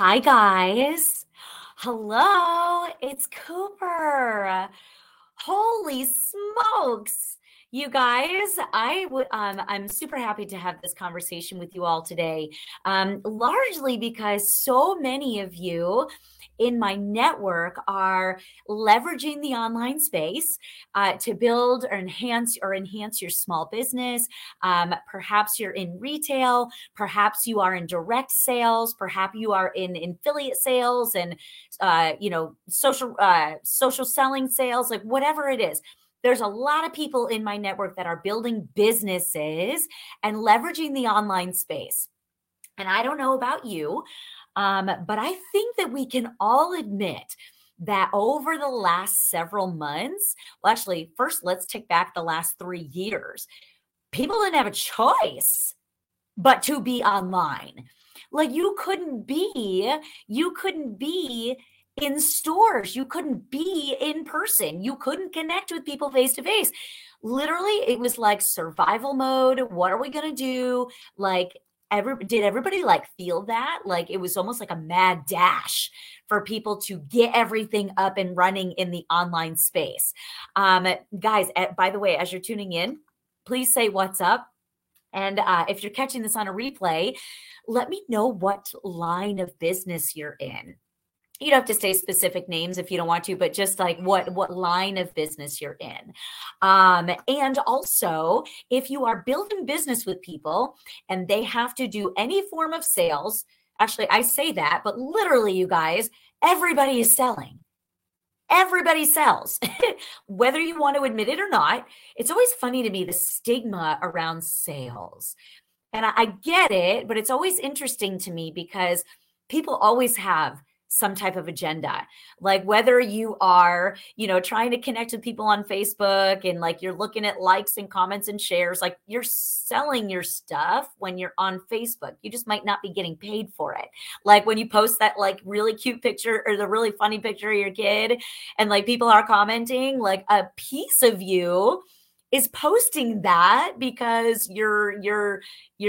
Hi, guys. Hello, it's Cooper. Holy smokes. You guys, I'm super happy to have this conversation with you all today, largely because so many of you in my network are leveraging the online space to build or enhance your small business. Perhaps you're in retail, perhaps you are in direct sales, perhaps you are in affiliate sales and social selling sales, like whatever it is. There's a lot of people in my network that are building businesses and leveraging the online space. And I don't know about you, but I think that we can all admit that over the last several months, well, actually, first, let's take back the last 3 years. People didn't have a choice but to be online. Like you couldn't be in stores, you couldn't be in person, you couldn't connect with people face to face. Literally, it was like survival mode. What are we gonna do? Like, did everybody like feel that? Like it was almost like a mad dash for people to get everything up and running in the online space. Guys, by the way, as you're tuning in, please say what's up. And if you're catching this on a replay, let me know what line of business you're in. You don't have to say specific names if you don't want to, but just like what line of business you're in. And also, if you are building business with people and they have to do any form of sales, actually, I say that, but literally, you guys, everybody is selling. Everybody sells, whether you want to admit it or not. It's always funny to me, the stigma around sales. And I get it, but it's always interesting to me because people always have some type of agenda, like whether you are, trying to connect with people on Facebook and like you're looking at likes and comments and shares, like you're selling your stuff when you're on Facebook. You just might not be getting paid for it. Like when you post that like really cute picture or the really funny picture of your kid and like people are commenting, like a piece of you is posting that because you're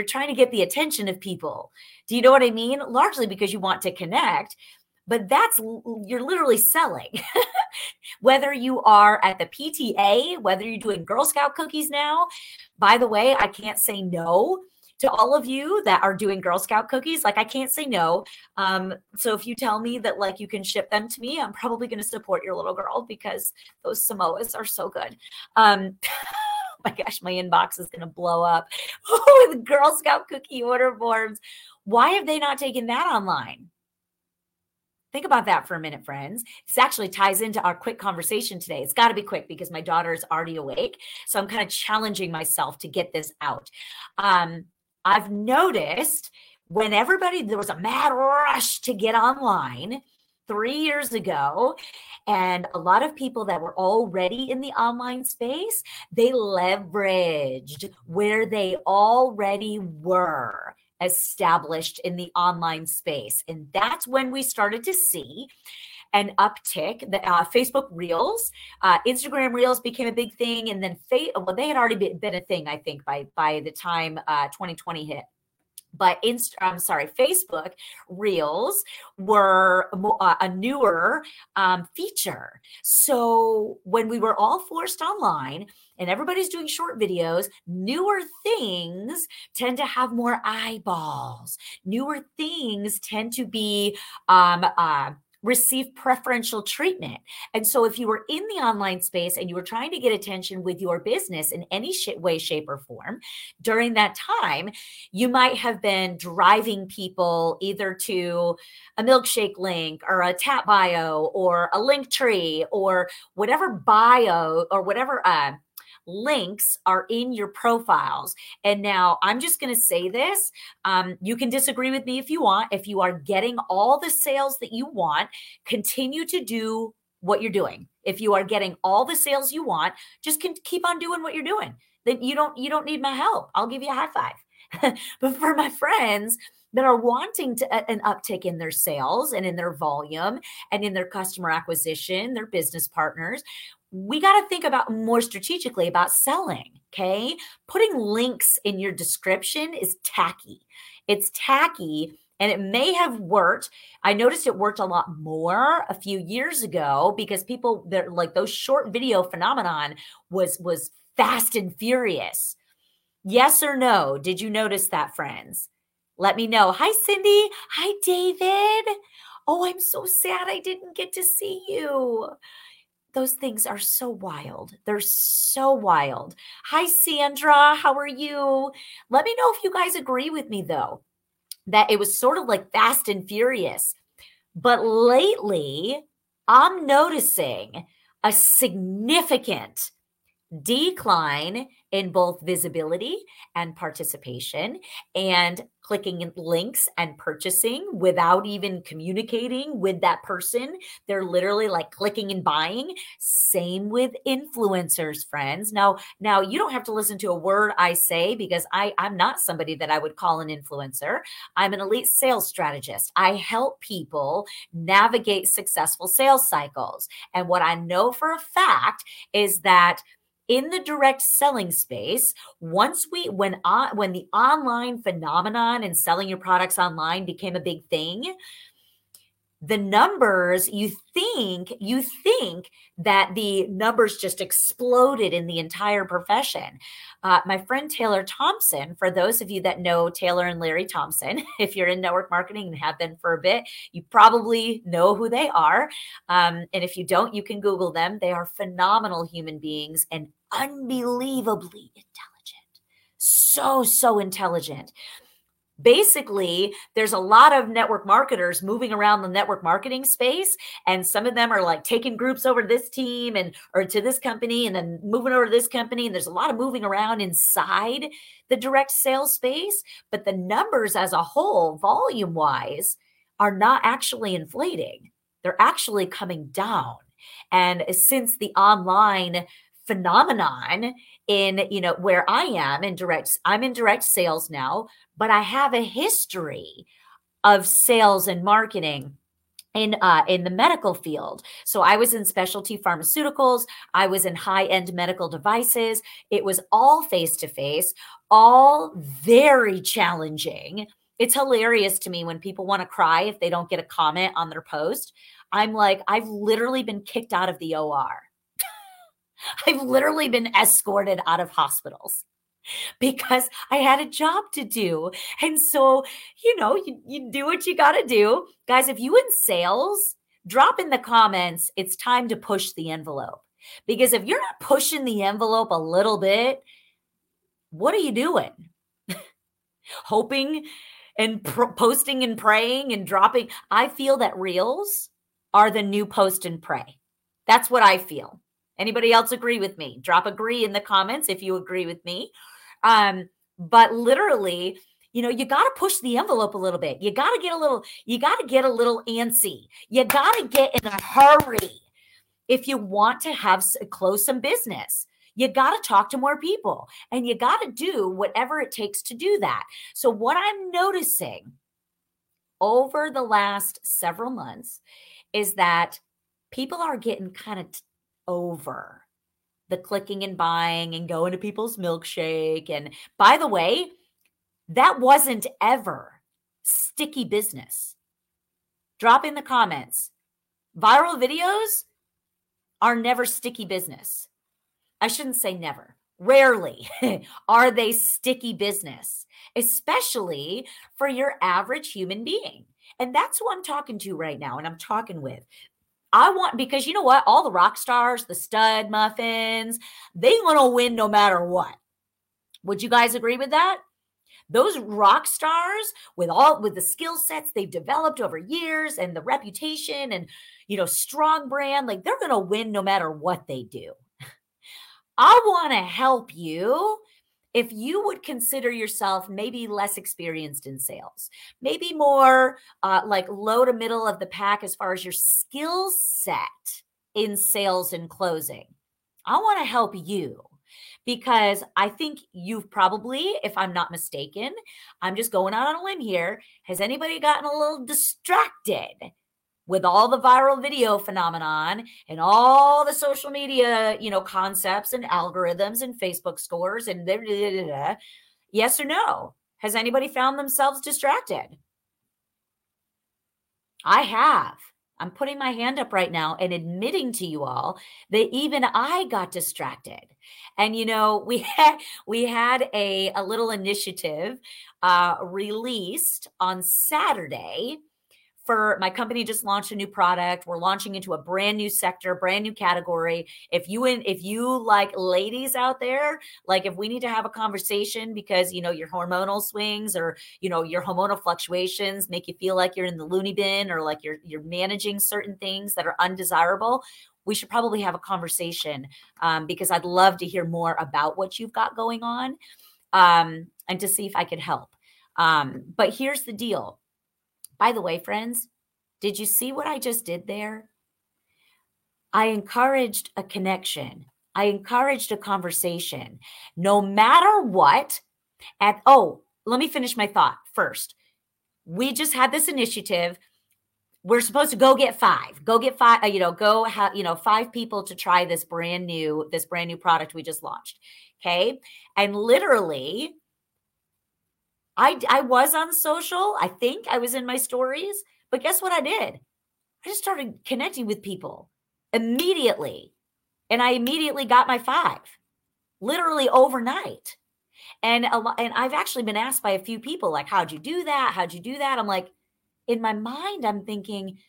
trying to get the attention of people. Do you know what I mean? Largely because you want to connect. But you're literally selling, whether you are at the PTA, whether you're doing Girl Scout cookies now. By the way, I can't say no to all of you that are doing Girl Scout cookies. Like I can't say no. So if you tell me that like you can ship them to me, I'm probably going to support your little girl because those Samoas are so good. Oh my gosh, my inbox is going to blow up with Girl Scout cookie order forms. Why have they not taken that online? Think about that for a minute, friends. This actually ties into our quick conversation today. It's got to be quick because my daughter is already awake. So I'm kind of challenging myself to get this out. I've noticed when there was a mad rush to get online 3 years ago, and a lot of people that were already in the online space, they leveraged where they already were established in the online space. And that's when we started to see an uptick. The Facebook Reels, Instagram Reels became a big thing. And then they had already been a thing, I think, by the time 2020 hit. But Facebook Reels were a newer feature. So when we were all forced online and everybody's doing short videos, newer things tend to have more eyeballs. Newer things tend to be receive preferential treatment. And so if you were in the online space and you were trying to get attention with your business in any way, shape, or form during that time, you might have been driving people either to a milkshake link or a tap bio or a link tree or whatever bio or whatever links are in your profiles. And now I'm just going to say this. You can disagree with me if you want. If you are getting all the sales that you want, continue to do what you're doing. If you are getting all the sales you want, just keep on doing what you're doing. Then you don't need my help. I'll give you a high five. But for my friends that are wanting an uptick in their sales and in their volume and in their customer acquisition, their business partners, we got to think about more strategically about selling, okay? Putting links in your description is tacky. It's tacky And it may have worked. I noticed it worked a lot more a few years ago because people, they're like, those short video phenomenon was fast and furious. Yes or no? Did you notice that, friends? Let me know. Hi, Cindy. Hi, David. Oh, I'm so sad I didn't get to see you. Those things are so wild. They're so wild. Hi, Sandra. How are you? Let me know if you guys agree with me, though, that it was sort of like fast and furious. But lately, I'm noticing a significant decline in both visibility and participation and clicking links and purchasing without even communicating with that person. They're literally like clicking and buying. Same with influencers, friends. Now you don't have to listen to a word I say because I'm not somebody that I would call an influencer. I'm an elite sales strategist. I help people navigate successful sales cycles. And what I know for a fact is that in the direct selling space, when the online phenomenon and selling your products online became a big thing, the numbers, you think that the numbers just exploded in the entire profession. My friend Taylor Thompson, for those of you that know Taylor and Larry Thompson, if you're in network marketing and have been for a bit, you probably know who they are. And if you don't, you can Google them. They are phenomenal human beings and unbelievably intelligent. So intelligent. Basically, there's a lot of network marketers moving around the network marketing space. And some of them are like taking groups over to this team or to this company and then moving over to this company. And there's a lot of moving around inside the direct sales space. But the numbers as a whole, volume wise, are not actually inflating. They're actually coming down. And since the online phenomenon in, where I am I'm in direct sales now, but I have a history of sales and marketing in the medical field. So I was in specialty pharmaceuticals. I was in high-end medical devices. It was all face-to-face, all very challenging. It's hilarious to me when people want to cry if they don't get a comment on their post. I'm like, I've literally been kicked out of the OR. I've literally been escorted out of hospitals because I had a job to do. And so, you do what you got to do. Guys, if you in sales, drop in the comments, it's time to push the envelope. Because if you're not pushing the envelope a little bit, what are you doing? Hoping and posting and praying and dropping. I feel that reels are the new post and pray. That's what I feel. Anybody else agree with me? Drop agree in the comments if you agree with me. But literally, you got to push the envelope a little bit. You got to get a little antsy. You got to get in a hurry. If you want to close some business, you got to talk to more people and you got to do whatever it takes to do that. So what I'm noticing over the last several months is that people are getting kind of over the clicking and buying and going to people's milkshake. And by the way, that wasn't ever sticky business. Drop in the comments. Viral videos are never sticky business. I shouldn't say never. Rarely are they sticky business, especially for your average human being. And that's who I'm talking to right now and I'm talking with. Because you know what? All the rock stars, the stud muffins, they want to win no matter what. Would you guys agree with that? Those rock stars with the skill sets they've developed over years and the reputation and, strong brand, like they're going to win no matter what they do. I want to help you. If you would consider yourself maybe less experienced in sales, maybe more like low to middle of the pack as far as your skill set in sales and closing, I want to help you because I think you've probably, if I'm not mistaken, I'm just going out on a limb here. Has anybody gotten a little distracted with all the viral video phenomenon and all the social media, concepts and algorithms and Facebook scores and blah, blah, blah, blah. Yes or no? Has anybody found themselves distracted? I have. I'm putting my hand up right now and admitting to you all that even I got distracted. And, you know, we had a little initiative released on Saturday for my company just launched a new product. We're launching into a brand new sector, brand new category. If you like ladies out there, like if we need to have a conversation because, you know, your hormonal swings or, you know, your hormonal fluctuations make you feel like you're in the loony bin or like you're managing certain things that are undesirable, we should probably have a conversation because I'd love to hear more about what you've got going on and to see if I could help. But here's the deal. By the way, friends, did you see what I just did there? I encouraged a connection. I encouraged a conversation. No matter what, let me finish my thought first. We just had this initiative. We're supposed to go get five, five people to try this brand new product we just launched. Okay. And literally, I was on social. I think I was in my stories, but guess what I did? I just started connecting with people immediately. And I immediately got my five, literally overnight. And I've actually been asked by a few people, like, how'd you do that? I'm like, in my mind, I'm thinking,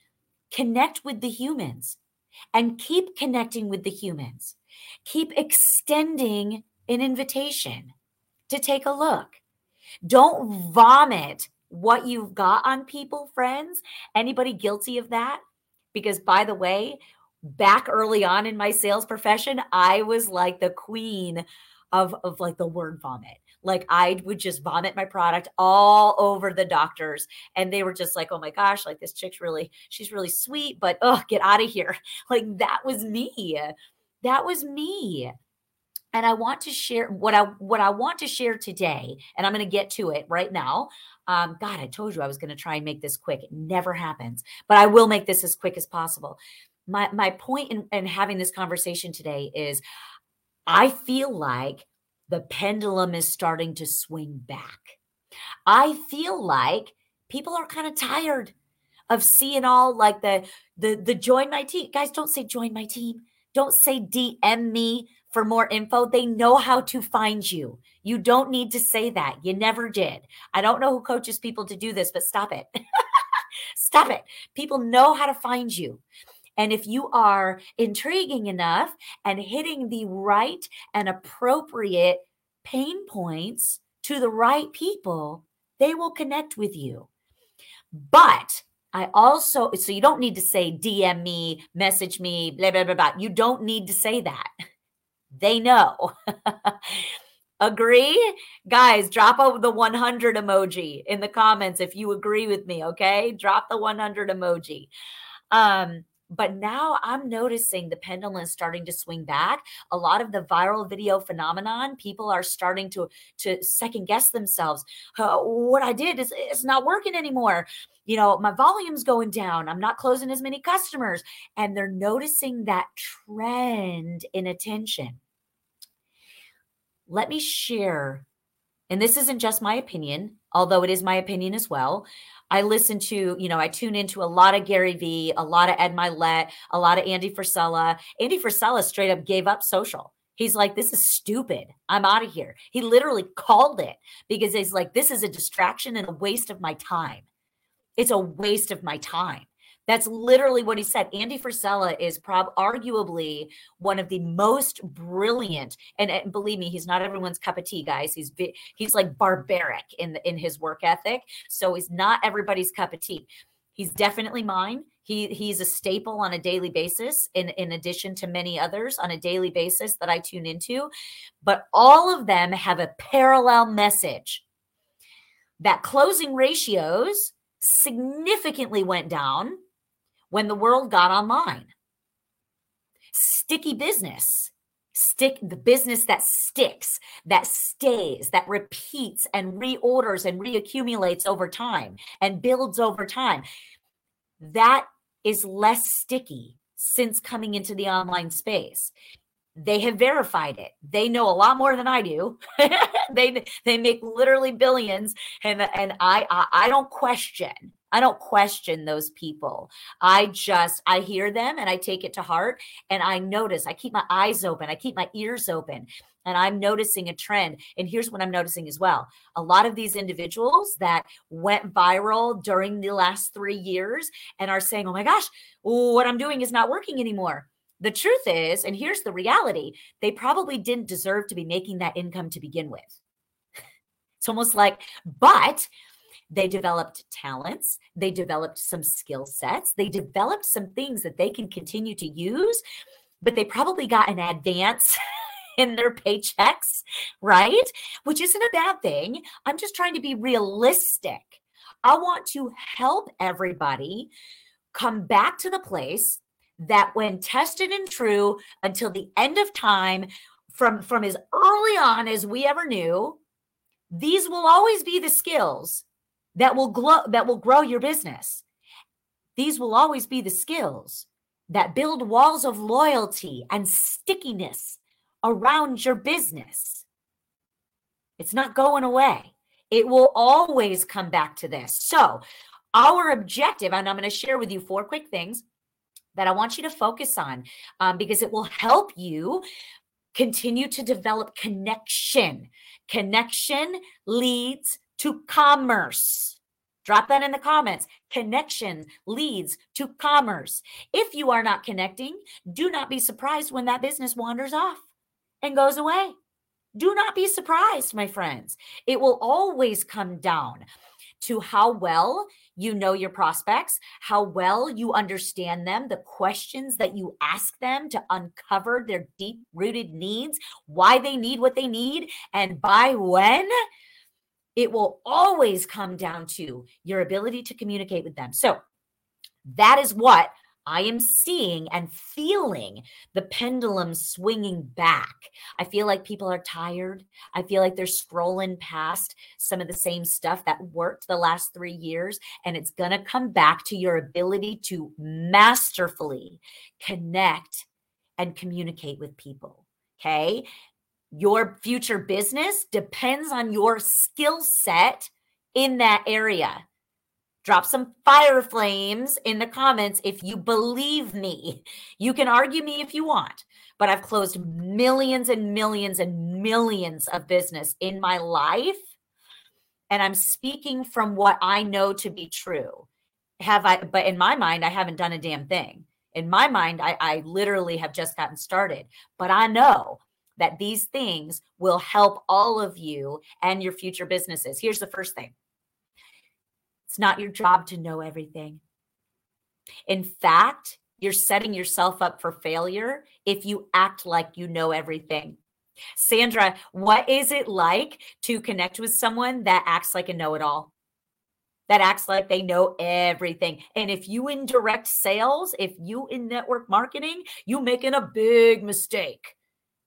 connect with the humans and keep connecting with the humans. Keep extending an invitation to take a look. Don't vomit what you've got on people, friends. Anybody guilty of that? Because by the way, back early on in my sales profession, I was like the queen of like the word vomit. Like I would just vomit my product all over the doctors. And they were just like, oh my gosh, like this chick's she's really sweet, but get out of here. Like that was me. And I want to share what I want to share today, and I'm going to get to it right now. God, I told you I was going to try and make this quick. It never happens, but I will make this as quick as possible. My point in having this conversation today is I feel like the pendulum is starting to swing back. I feel like people are kind of tired of seeing all like the join my team. Guys, don't say join my team. Don't say DM me for more info. They know how to find you. You don't need to say that. You never did. I don't know who coaches people to do this, but stop it. Stop it. People know how to find you. And if you are intriguing enough and hitting the right and appropriate pain points to the right people, they will connect with you. But so you don't need to say DM me, message me, blah, blah, blah, blah. You don't need to say that. They know. Agree? Guys, drop the 100 emoji in the comments if you agree with me, okay? Drop the 100 emoji. But now I'm noticing the pendulum is starting to swing back. A lot of the viral video phenomenon, people are starting to second guess themselves. What I did is it's not working anymore. You know, my volume's going down. I'm not closing as many customers. And they're noticing that trend in attention. Let me share, and this isn't just my opinion, although it is my opinion as well. I tune into a lot of Gary Vee, a lot of Ed Mylett, a lot of Andy Frisella. Andy Frisella straight up gave up social. He's like, this is stupid. I'm out of here. He literally called it because he's like, this is a distraction and a waste of my time. It's a waste of my time. That's literally what he said. Andy Frisella is arguably one of the most brilliant, and believe me, he's not everyone's cup of tea, guys. He's like barbaric in his work ethic, so he's not everybody's cup of tea. He's definitely mine. He's a staple on a daily basis, in addition to many others on a daily basis that I tune into. But all of them have a parallel message that closing ratios significantly went down when the world got online. Sticky business, the business that sticks, that stays, that repeats and reorders and reaccumulates over time and builds over time. That is less sticky since coming into the online space. They have verified it. They know a lot more than I do. They make literally billions, and I don't question. I don't question those people. I hear them and I take it to heart, and I notice, I keep my eyes open. I keep my ears open, and I'm noticing a trend. And here's what I'm noticing as well. A lot of these individuals that went viral during the last 3 years and are saying, oh my gosh, what I'm doing is not working anymore. The truth is, and here's the reality, they probably didn't deserve to be making that income to begin with. It's almost like, but they developed talents. They developed some skill sets. They developed some things that they can continue to use, but they probably got an advance in their paychecks, right? Which isn't a bad thing. I'm just trying to be realistic. I want to help everybody come back to the place that when tested and true until the end of time, from as early on as we ever knew, these will always be the skills that will grow your business. These will always be the skills that build walls of loyalty and stickiness around your business. It's not going away. It will always come back to this. So our objective, and I'm going to share with you 4 quick things that I want you to focus on, because it will help you continue to develop connection. Connection leads to commerce. Drop that in the comments. Connection leads to commerce. If you are not connecting, do not be surprised when that business wanders off and goes away. Do not be surprised, my friends. It will always come down to how well you know your prospects, how well you understand them, the questions that you ask them to uncover their deep-rooted needs, why they need what they need, and by when. It will always come down to your ability to communicate with them. So that is what I am seeing and feeling, the pendulum swinging back. I feel like people are tired. I feel like they're scrolling past some of the same stuff that worked the last 3 years, and it's going to come back to your ability to masterfully connect and communicate with people. Okay? Your future business depends on your skill set in that area. Drop some fire flames in the comments if you believe me. You can argue me if you want, but I've closed millions and millions and millions of business in my life, and I'm speaking from what I know to be true. But in my mind, I haven't done a damn thing. In my mind, I literally have just gotten started, but I know that these things will help all of you and your future businesses. Here's the first thing. It's not your job to know everything. In fact, you're setting yourself up for failure if you act like you know everything. Sandra, what is it like to connect with someone that acts like a know-it-all? That acts like they know everything. And if you in direct sales, if you in network marketing, you're making a big mistake.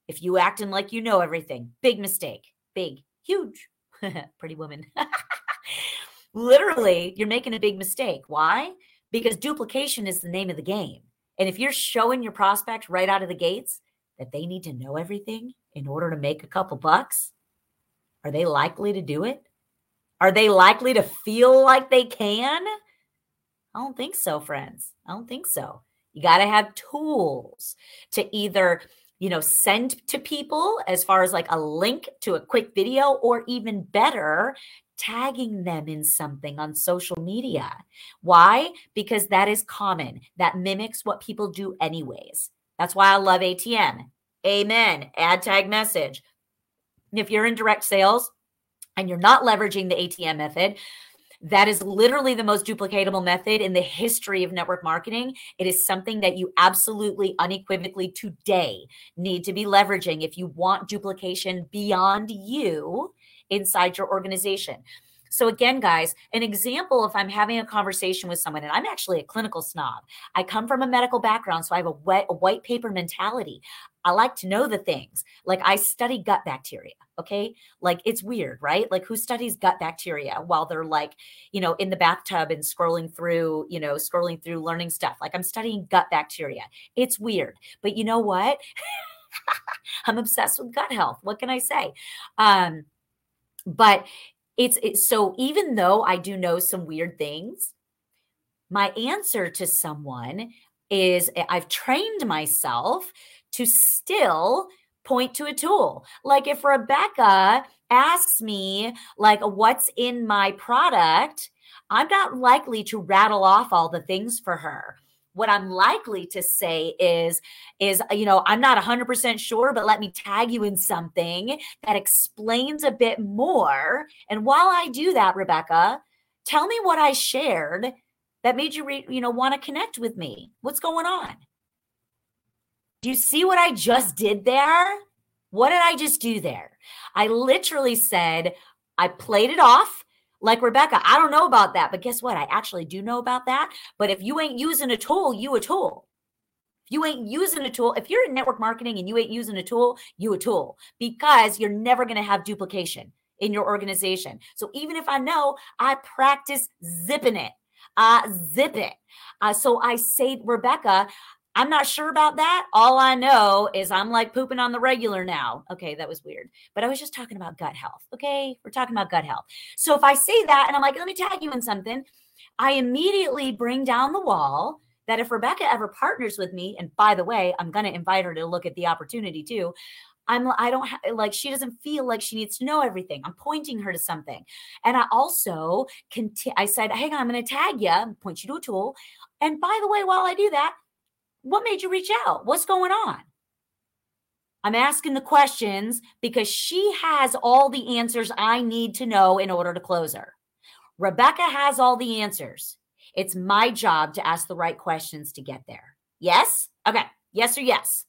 If you acting like you know everything, big mistake, big, huge, pretty woman. Literally, you're making a big mistake. Why? Because duplication is the name of the game. And if you're showing your prospects right out of the gates that they need to know everything in order to make a couple bucks, are they likely to do it? Are they likely to feel like they can? I don't think so, friends. I don't think so. You got to have tools to either, send to people as far as like a link to a quick video, or even better, tagging them in something on social media. Why? Because that is common. That mimics what people do anyways. That's why I love ATM. Amen. Ad tag message. And if you're in direct sales and you're not leveraging the ATM method, that is literally the most duplicatable method in the history of network marketing. It is something that you absolutely, unequivocally today need to be leveraging if you want duplication beyond you inside your organization. So again, guys, an example, if I'm having a conversation with someone, and I'm actually a clinical snob. I come from a medical background, so I have a white paper mentality. I like to know the things. Like I study gut bacteria, okay? Like it's weird, right? Like who studies gut bacteria while they're like, in the bathtub and scrolling through learning stuff. Like I'm studying gut bacteria. It's weird, but you know what? I'm obsessed with gut health. What can I say? But so even though I do know some weird things, my answer to someone is I've trained myself to still point to a tool. Like if Rebecca asks me like what's in my product, I'm not likely to rattle off all the things for her. What I'm likely to say is, you know, I'm not 100% sure, but let me tag you in something that explains a bit more. And while I do that, Rebecca, tell me what I shared that made you, want to connect with me. What's going on? Do you see what I just did there? What did I just do there? I literally said, I played it off. Like, Rebecca, I don't know about that, but guess what? I actually do know about that. But if you ain't using a tool, you a tool. If you ain't using a tool, if you're in network marketing and you ain't using a tool, you a tool, because you're never going to have duplication in your organization. So even if I know, I practice zipping it. I zip it. So I say, Rebecca, I'm not sure about that. All I know is I'm like pooping on the regular now. Okay, that was weird. But I was just talking about gut health. Okay, we're talking about gut health. So if I say that and I'm like, let me tag you in something, I immediately bring down the wall that if Rebecca ever partners with me, and by the way, I'm going to invite her to look at the opportunity too, she doesn't feel like she needs to know everything. I'm pointing her to something. And I also, I said, hang on, I'm going to tag you, point you to a tool. And by the way, while I do that, what made you reach out? What's going on? I'm asking the questions because she has all the answers I need to know in order to close her. Rebecca has all the answers. It's my job to ask the right questions to get there. Yes? Okay. Yes or yes?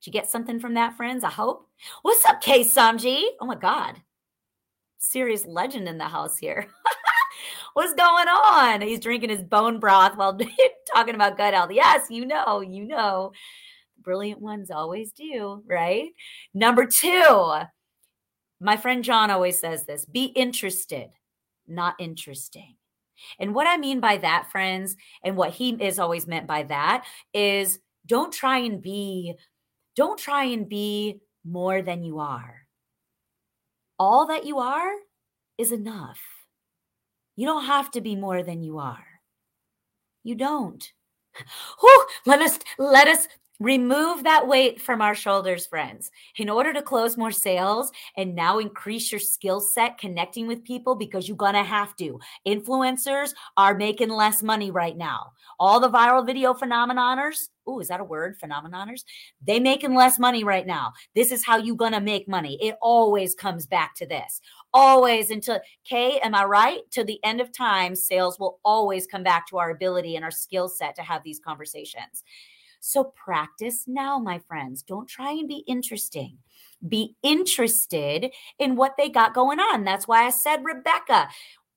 Did you get something from that, friends? I hope. What's up, K. Samji? Oh, my God. Serious legend in the house here. What's going on? He's drinking his bone broth while talking about gut health. Yes, you know. Brilliant ones always do, right? Number two, my friend John always says this, be interested, not interesting. And what I mean by that, friends, and what he is always meant by that is don't try and be more than you are. All that you are is enough. You don't have to be more than you are. You don't. Whew, let us remove that weight from our shoulders, friends. In order to close more sales and now increase your skill set connecting with people, because you're going to have to. Influencers are making less money right now. All the viral video phenomenoners, ooh, is that a word? Phenomenoners? They making less money right now. This is how you gonna make money. It always comes back to this. Always until, Kay, am I right? To the end of time, sales will always come back to our ability and our skill set to have these conversations. So practice now, my friends. Don't try and be interesting. Be interested in what they got going on. That's why I said, Rebecca,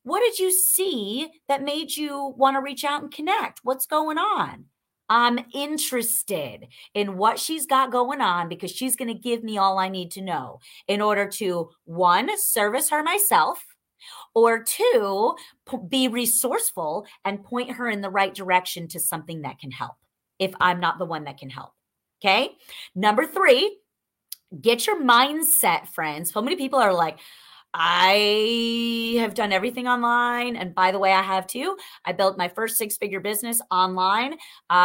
what did you see that made you want to reach out and connect? What's going on? I'm interested in what she's got going on because she's going to give me all I need to know in order to, one, service her myself, or two, be resourceful and point her in the right direction to something that can help if I'm not the one that can help. Okay. Number three, get your mindset, friends. So many people are like, I have done everything online. And by the way, I have too. I built my first six-figure business online,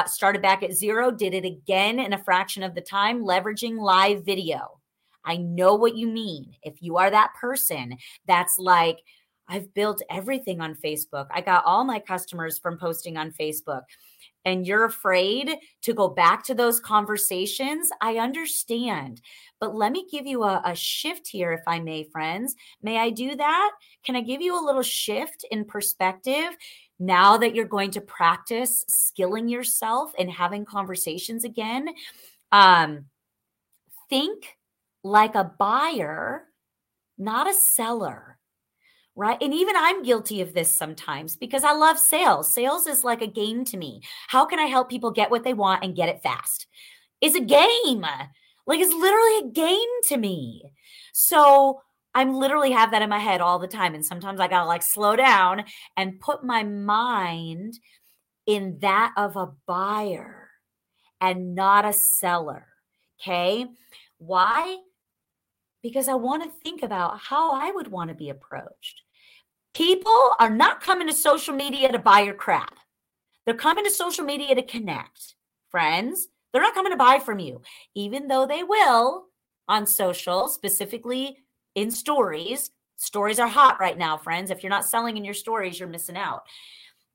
started back at zero, did it again in a fraction of the time, leveraging live video. I know what you mean. If you are that person that's like, I've built everything on Facebook. I got all my customers from posting on Facebook. And you're afraid to go back to those conversations, I understand. But let me give you a shift here, if I may, friends. May I do that? Can I give you a little shift in perspective now that you're going to practice skilling yourself and having conversations again? Think like a buyer, not a seller. Right. And even I'm guilty of this sometimes because I love sales. Sales is like a game to me. How can I help people get what they want and get it fast? It's a game. Like it's literally a game to me. So I'm literally have that in my head all the time. And sometimes I got to like slow down and put my mind in that of a buyer and not a seller. Okay. Why? Because I want to think about how I would want to be approached. People are not coming to social media to buy your crap. They're coming to social media to connect, friends. They're not coming to buy from you, even though they will on social, specifically in stories. Stories are hot right now, friends. If you're not selling in your stories, you're missing out.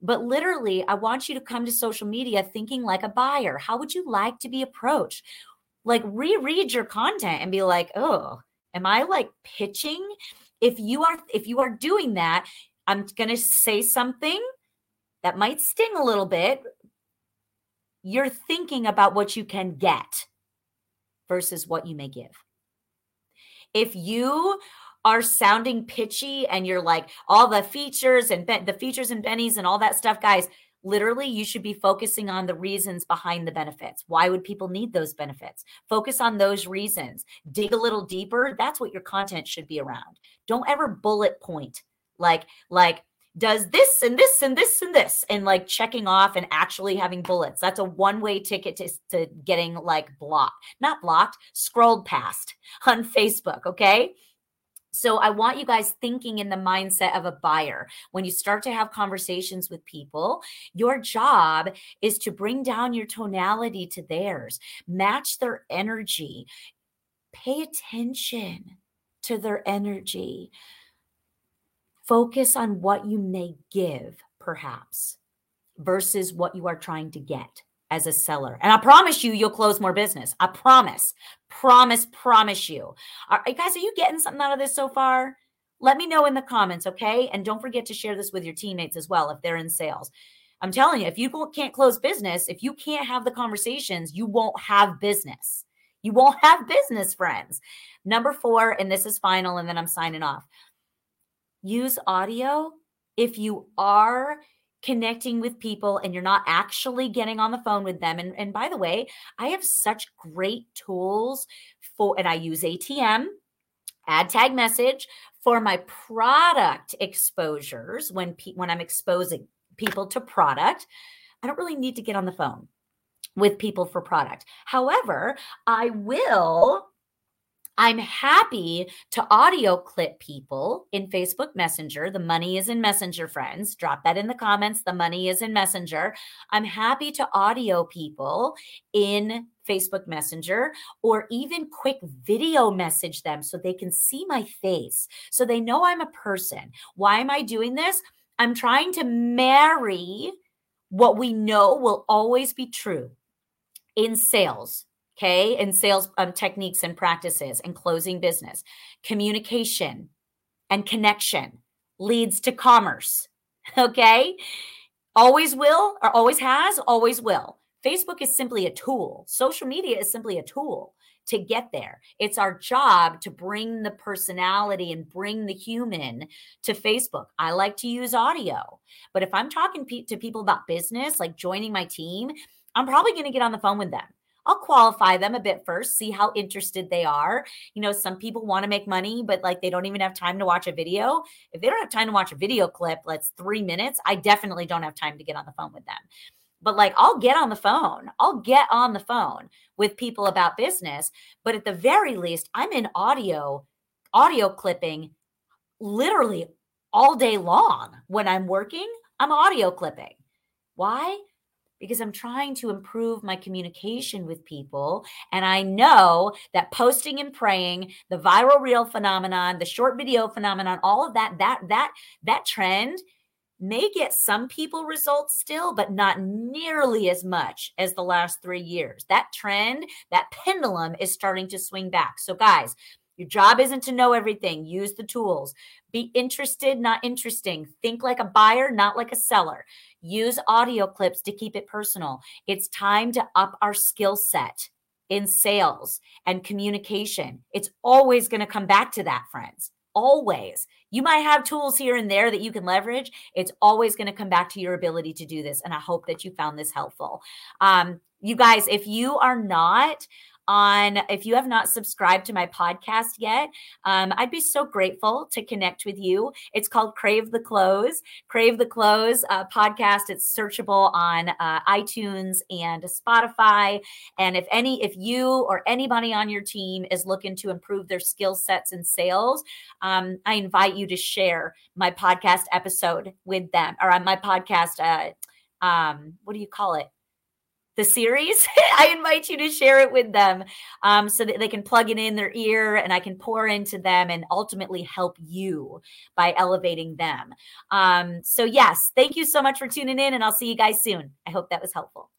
But literally, I want you to come to social media thinking like a buyer. How would you like to be approached? Like, reread your content and be like, oh, am I like pitching? If you are doing that, I'm going to say something that might sting a little bit. You're thinking about what you can get versus what you may give. If you are sounding pitchy and you're like all the features and bennies and all that stuff, guys, literally you should be focusing on the reasons behind the benefits. Why would people need those benefits? Focus on those reasons. Dig a little deeper. That's what your content should be around. Don't ever bullet point like, does this and this and this and this, and like checking off and actually having bullets. That's a one-way ticket to getting like scrolled past on Facebook, okay? So I want you guys thinking in the mindset of a buyer. When you start to have conversations with people, your job is to bring down your tonality to theirs, match their energy, pay attention to their energy. Focus on what you may give, perhaps, versus what you are trying to get as a seller. And I promise you, you'll close more business. I promise you. All right, guys, are you getting something out of this so far? Let me know in the comments, okay? And don't forget to share this with your teammates as well if they're in sales. I'm telling you, if you can't close business, if you can't have the conversations, you won't have business. You won't have business, friends. Number 4, and this is final, and then I'm signing off. Use audio. If you are connecting with people and you're not actually getting on the phone with them. And by the way, I have such great tools and I use ATM, ad tag message, for my product exposures when I'm exposing people to product. I don't really need to get on the phone with people for product. However, I'm happy to audio clip people in Facebook Messenger. The money is in Messenger, friends. Drop that in the comments. The money is in Messenger. I'm happy to audio people in Facebook Messenger, or even quick video message them so they can see my face, so they know I'm a person. Why am I doing this? I'm trying to marry what we know will always be true in sales. Okay, and sales techniques and practices and closing business. Communication and connection leads to commerce, okay? Always will, or always has, always will. Facebook is simply a tool. Social media is simply a tool to get there. It's our job to bring the personality and bring the human to Facebook. I like to use audio, but if I'm talking to people about business, like joining my team, I'm probably going to get on the phone with them. I'll qualify them a bit first, see how interested they are. You know, some people want to make money, but like they don't even have time to watch a video. If they don't have time to watch a video clip, that's 3 minutes. I definitely don't have time to get on the phone with them. But like, I'll get on the phone with people about business. But at the very least, I'm in audio clipping literally all day long. When I'm working, I'm audio clipping. Why? Because I'm trying to improve my communication with people. And I know that posting and praying, the viral reel phenomenon, the short video phenomenon, all of that trend may get some people results still, but not nearly as much as the last 3 years. That trend, that pendulum is starting to swing back. So guys, your job isn't to know everything. Use the tools. Be interested, not interesting. Think like a buyer, not like a seller. Use audio clips to keep it personal. It's time to up our skill set in sales and communication. It's always going to come back to that, friends. Always. You might have tools here and there that you can leverage. It's always going to come back to your ability to do this. And I hope that you found this helpful. You guys, if you have not subscribed to my podcast yet, I'd be so grateful to connect with you. It's called Crave the Clothes podcast. It's searchable on iTunes and Spotify. And if you or anybody on your team is looking to improve their skill sets in sales, I invite you to share my podcast episode with them, or my podcast what do you call it? The series. I invite you to share it with them so that they can plug it in their ear and I can pour into them and ultimately help you by elevating them. So yes, thank you so much for tuning in and I'll see you guys soon. I hope that was helpful.